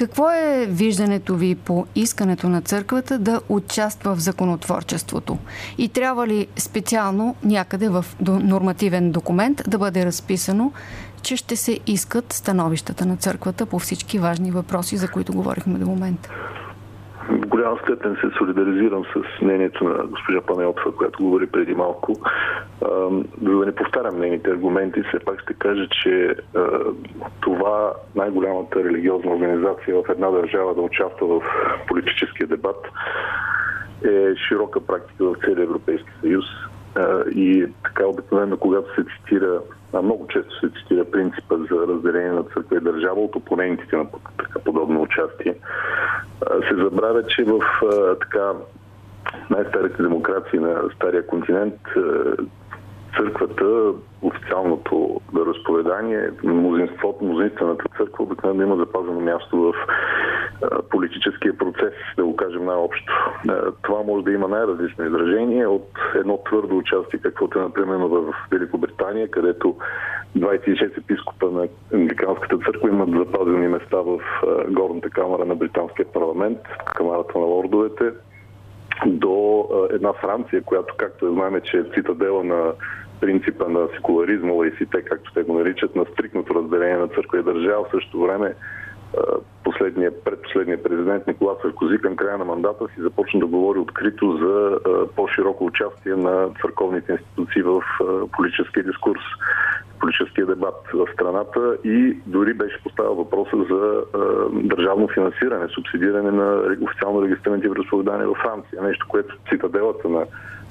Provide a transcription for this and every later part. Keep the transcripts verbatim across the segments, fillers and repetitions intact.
Какво е виждането ви по искането на църквата да участва в законотворчеството? И трябва ли специално някъде в нормативен документ да бъде разписано, че ще се искат становищата на църквата по всички важни въпроси, за които говорихме до момента? В голяма степен се солидаризирам с мнението на госпожа Панайопса, която говори преди малко. За да не повтарям нейните аргументи, все пак ще кажа, че това най-голямата религиозна организация в една държава да участва в политическия дебат е широка практика в целия Европейски съюз. И така обикновено, когато се цитира, а много често се цитира принципа за разделение на църква и държава от опонентите на така подобно участие, се забравя, че в така най-старите демокрации на Стария континент църквата, официалното разповедание, мнозинството, мнозинствената църква обикновено има запазено място в политическия процес, да го кажем най-общо. Това може да има най-различно изражение от едно твърдо участие, каквото е, например, в Великобритания, където двадесет и шест епископа на Англиканската църква имат запазени места в горната камара на британския парламент, камарата на лордовете, до една Франция, която, както знаем, че е цитадела на принципа на секуларизма, лаиците, както те го наричат, на стрикното разделение на църква и държава. В същото време последният, предпоследният президент Никола Саркози към края на мандата си започна да говори открито за по-широко участие на църковните институции в политическия дискурс, политическия дебат в страната, и дори беше поставил въпроса за а, държавно финансиране, субсидиране на официално регистрираните вероизповедания във Франция. Нещо, което цитаделата на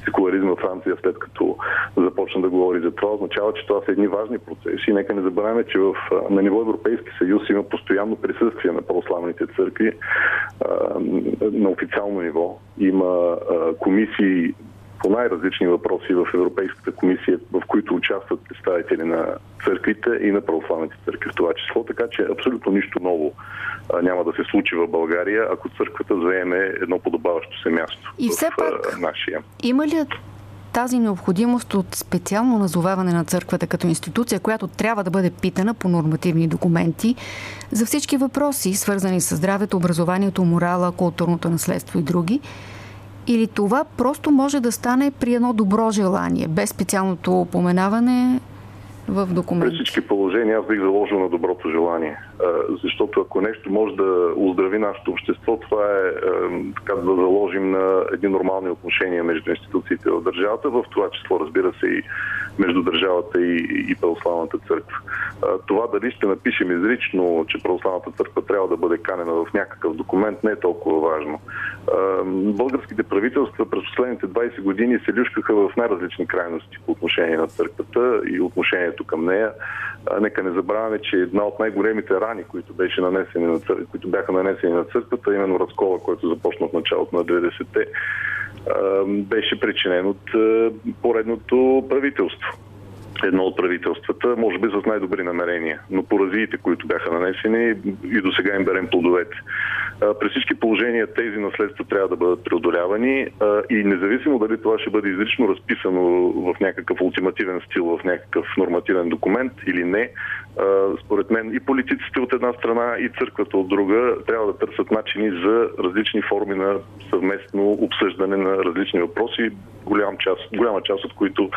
секуларизма във Франция, след като започна да говори за това, означава, че това са едни важни процеси. Нека не забравяме, че в, на ниво Европейски съюз има постоянно присъствие на православните църкви а, на официално ниво. Има а, комисии по най-различни въпроси в Европейската комисия, в които участват представители на църквите и на православните църкви в това число, така че абсолютно нищо ново няма да се случи в България, ако църквата заеме едно подобаващо се място и в все пак, нашия. Има ли тази необходимост от специално назоваване на църквата като институция, която трябва да бъде питана по нормативни документи за всички въпроси, свързани с здравето, образованието, морала, културното наследство и други? Или това просто може да стане при едно добро желание, без специалното упоменаване в документи? При всички положения аз бих заложил на доброто желание. Защото ако нещо може да оздрави нашето общество, това е така да заложим на едни нормални отношения между институциите в държавата, в това число, разбира се, и между държавата и, и православната църква. Това дали ще напишем изрично, че православната църква трябва да бъде канена в някакъв документ, не е толкова важно. Българските правителства през последните двадесет години се люшкаха в най-различни крайности по отношение на църквата и отношението към нея. Нека не забравяме, че една от най-големите рани, които, беше нанесени на цър... които бяха нанесени на църквата, именно разкола, който започна в началото на деветдесетте, беше причинен от поредното правителство. Едно от правителствата, може би с най-добри намерения, но поразиите, които бяха нанесени, и до сега им берем плодовете. При всички положения тези наследства трябва да бъдат преодолявани и независимо дали това ще бъде изрично разписано в някакъв ултимативен стил, в някакъв нормативен документ или не, според мен и политиците от една страна и църквата от друга трябва да търсят начини за различни форми на съвместно обсъждане на различни въпроси, голям част, голяма част от които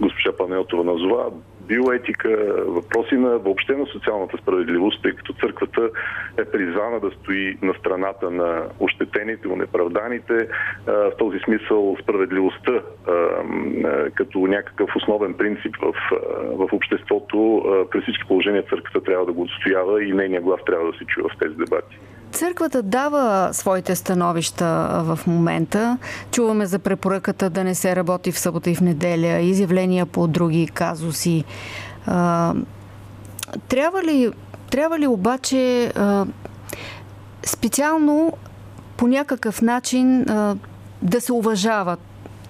госпожа Панайотова назова: биоетика, въпроси на въобще на социалната справедливост, тъй като църквата е призвана да стои на страната на ощетените, унеправданите. В този смисъл справедливостта като някакъв основен принцип в, в обществото, при всички положения църквата трябва да го отстоява и нейния глас трябва да се чува в тези дебати. Църквата дава своите становища в момента. Чуваме за препоръката да не се работи в събота и в неделя, изявления по други казуси. Трябва ли, трябва ли обаче специално по някакъв начин да се уважава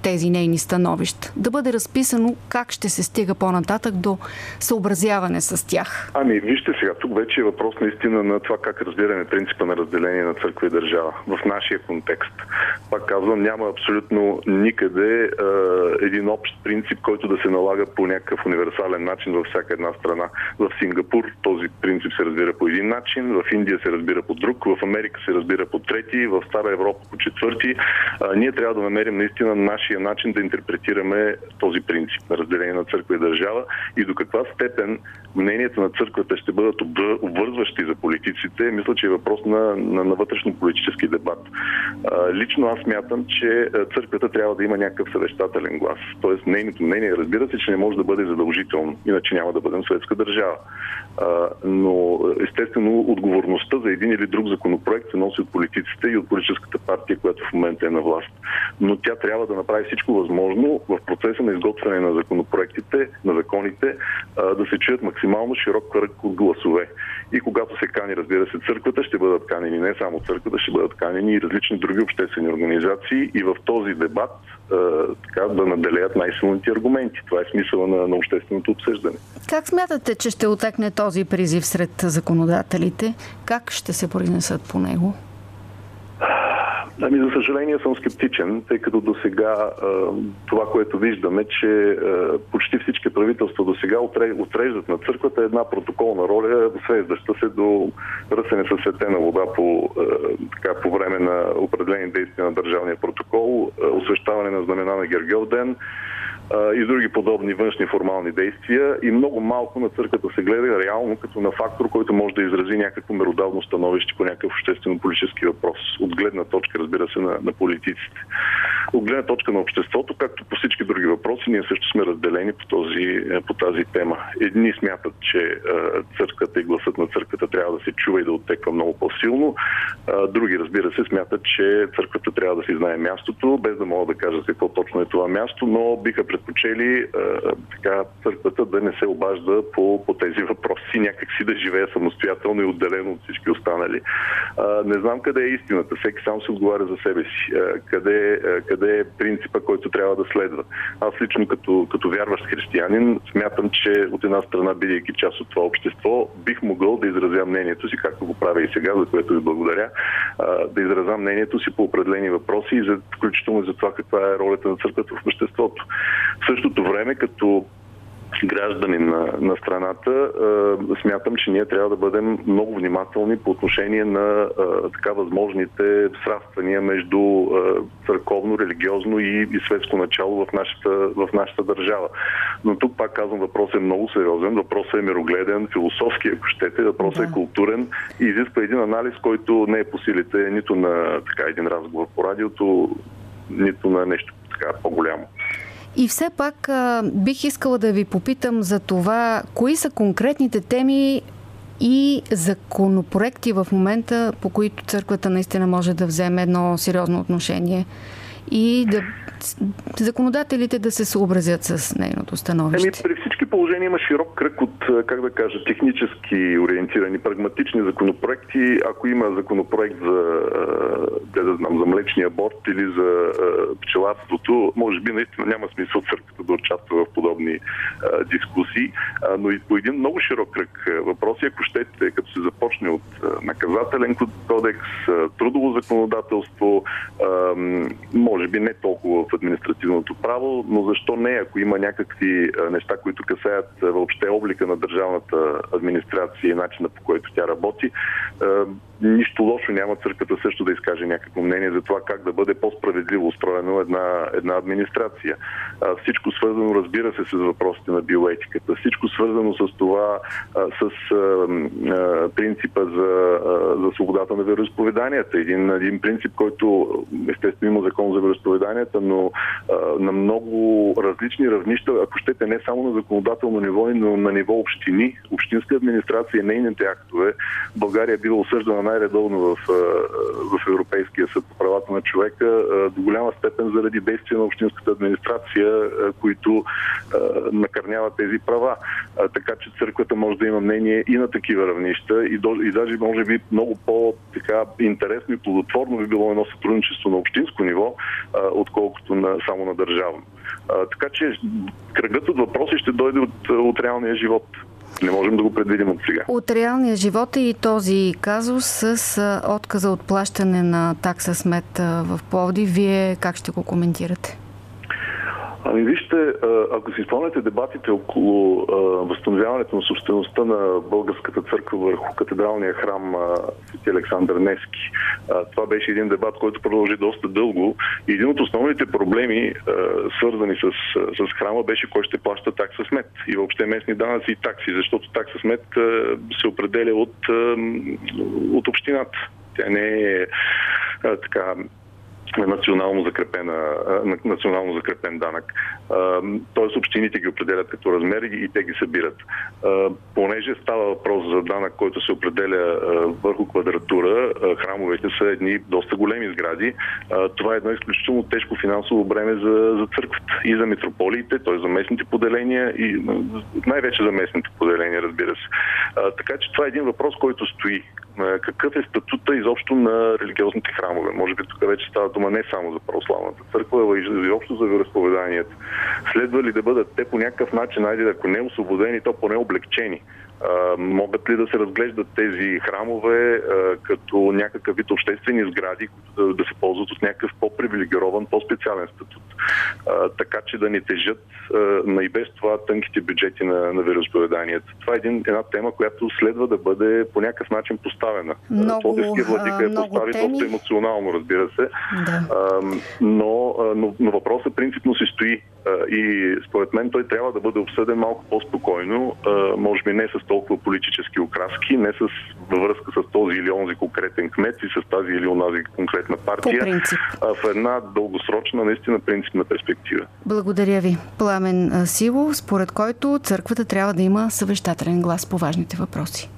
тези нейни становища? Да бъде разписано как ще се стига по-нататък до съобразяване с тях? Ами, вижте сега, тук вече е въпрос наистина на това как разбираме принципа на разделение на църква и държава в нашия контекст. Пак казвам, няма абсолютно никъде е, един общ принцип, който да се налага по някакъв универсален начин във всяка една страна. В Сингапур този принцип се разбира по един начин, в Индия се разбира по друг, в Америка се разбира по трети, в Стара Европа по четвърти. А, ние трябва да намерим наистина нашия начин да интерпретираме този принцип на разделение на църква и държава и до каква степен мненията на църквата ще бъдат обвързващи за политиците. Мисля, че е въпрос на, на, на вътрешно-политически дебат. А, лично аз смятам, че църквата трябва да има някакъв съвещателен глас. Тоест, нейното мнение, разбира се, че не може да бъде задължително, иначе няма да бъдем светска държава. А, но естествено отговорността за един или друг законопроект се носи от политиците и от политическата партия, която в момента е на власт. Но тя трябва да направи всичко възможно в процеса на изготвяне на законопроектите, на законите, да се чуят максимално широк кръг от гласове. И когато се кани, разбира се, църквата, ще бъдат канени не само църквата, ще бъдат канени и различни други обществени организации и в този дебат така, да наделеят най-силните аргументи. Това е смисъла на, на общественото обсъждане. Как смятате, че ще отекне този призив сред законодателите? Как ще се произнесат по него? Ами, за съжаление съм скептичен, тъй като до сега това, което виждаме, че почти всички правителства до сега отреждат на църквата една протоколна роля, свеждаща се до ръсене със светена вода по, така, по време на определени действия на държавния протокол, освещаване на знамена на Гергьовден и други подобни външни формални действия, и много малко на църквата се гледа реално като на фактор, който може да изрази някакво меродавно становище по някакъв обществено-политически въпрос. От гледна точка, разбира се, на, на политиците. От гледна точка на обществото, както по всички други въпроси, ние също сме разделени по, този, по тази тема. Едни смятат, че църквата и гласът на църквата трябва да се чува и да оттеква много по-силно. Други, разбира се, смятат, че църквата трябва да си знае мястото, без да мога да кажа какво точно е това място, но биха предпочели така, църквата да не се обажда по, по тези въпроси, някакси да живее самостоятелно и отделено от всички останали. А, не знам къде е истината. Всеки сам се отговаря за себе си. А, къде, а, къде е принципа, който трябва да следва? Аз лично като, като вярващ християнин смятам, че от една страна, бидейки част от това общество, бих могъл да изразя мнението си, както го правя и сега, за което ви благодаря, а, да изразя мнението си по определени въпроси, и за, включително и за това каква е ролята на църквата в обществото. В същото време, като гражданин на, на страната, э, смятам, че ние трябва да бъдем много внимателни по отношение на э, така възможните сраствания между э, църковно, религиозно и, и светско начало в нашата, в нашата държава. Но тук пак казвам, въпросът е много сериозен, въпросът е мирогледен, философски, ако щете, въпросът да. е културен и изисква един анализ, който не е по силите нито на така един разговор по радиото, нито на нещо така по-голямо. И все пак а, бих искала да ви попитам за това, кои са конкретните теми и законопроекти в момента, по които църквата наистина може да вземе едно сериозно отношение и да законодателите да се съобразят с нейното становище. Еми, при всички положения има широк кръг от, как да кажа, технически ориентирани, прагматични законопроекти. Ако има законопроект за, де да знам, за млечния борт или за пчеларството, може би наистина няма смисъл църквата да участва в подобни а, дискусии, а, но и по един много широк кръг въпроси, ако щете, като се започне от наказателен кодекс, трудово законодателство, а, може би не толкова в административното право, но защо не, ако има някакви неща, които касаят въобще облика на държавната администрация и начина, по който тя работи, нищо лошо няма църквата също да изкаже някакво мнение за това как да бъде по-справедливо устроена една, една администрация. Всичко свързано, разбира се, с въпросите на биоетиката, всичко свързано с това, с принципа за, за свободата на вероизповеданията. Един, един принцип, който естествено има закон за вероизповеданията, но на много различни равнища, ако щете, не само на законодателството, законодателно ниво и на ниво общини, общинска администрация и нейните актове, България бива осъждана най-редовно в, в Европейския съд по правата на човека до голяма степен заради действия на общинската администрация, които накърняват тези права. Така че църквата може да има мнение и на такива равнища и, до, и даже може би много по-интересно и плодотворно би било едно сътрудничество на общинско ниво, отколкото на, само на държавно. А, така че кръгът от въпроси ще дойде от, от реалния живот. Не можем да го предвидим от сега. От реалния живот е и този казус с отказа от плащане на такса смет в Пловдив. Вие как ще го коментирате? Ами вижте, ако си спомняте дебатите около възстановяването на собствеността на българската църква върху катедралния храм Св. Александър Невски, това беше един дебат, който продължи доста дълго. И един от основните проблеми, свързани с, с храма, беше кой ще плаща такса смет и въобще местни данъци и такси, защото такса смет се определя от, от общината. Тя не е така... национално закрепена, национално закрепен данък. Тоест общините ги определят като размери и те ги събират. Понеже става въпрос за данък, който се определя върху квадратура, храмовете са едни доста големи сгради. Това е едно изключително тежко финансово бреме за, за църквата и за митрополиите, т.е. за местните поделения и най-вече за местните поделения, разбира се. Така че това е един въпрос, който стои. Какъв е статута изобщо на религиозните храмове? Може би тук вече става дума не само за православната църква, а и изобщо за вероизповеданията. Следва ли да бъдат те по някакъв начин, айде ако не освободени, то поне облегчени? Могат ли да се разглеждат тези храмове като някакъв вид обществени сгради, които да се ползват от някакъв по-привилегирован, по-специален статут? Така че да не тежат на и без това тънките бюджети на, на вероизповеданията. Това е един, една тема, която следва да бъде по някакъв начин поставена. Пловдивският владика я постави доста емоционално, разбира се. Да. Но, но, но въпросът принципно си стои. И според мен той трябва да бъде обсъден малко по-спокойно, може би не с толкова политически окраски, не с във връзка с този или онзи конкретен кмет и с тази или онази конкретна партия, а в една дългосрочна, наистина принципна перспектива. Благодаря ви. Пламен Сивов, според който църквата трябва да има съвещателен глас по важните въпроси.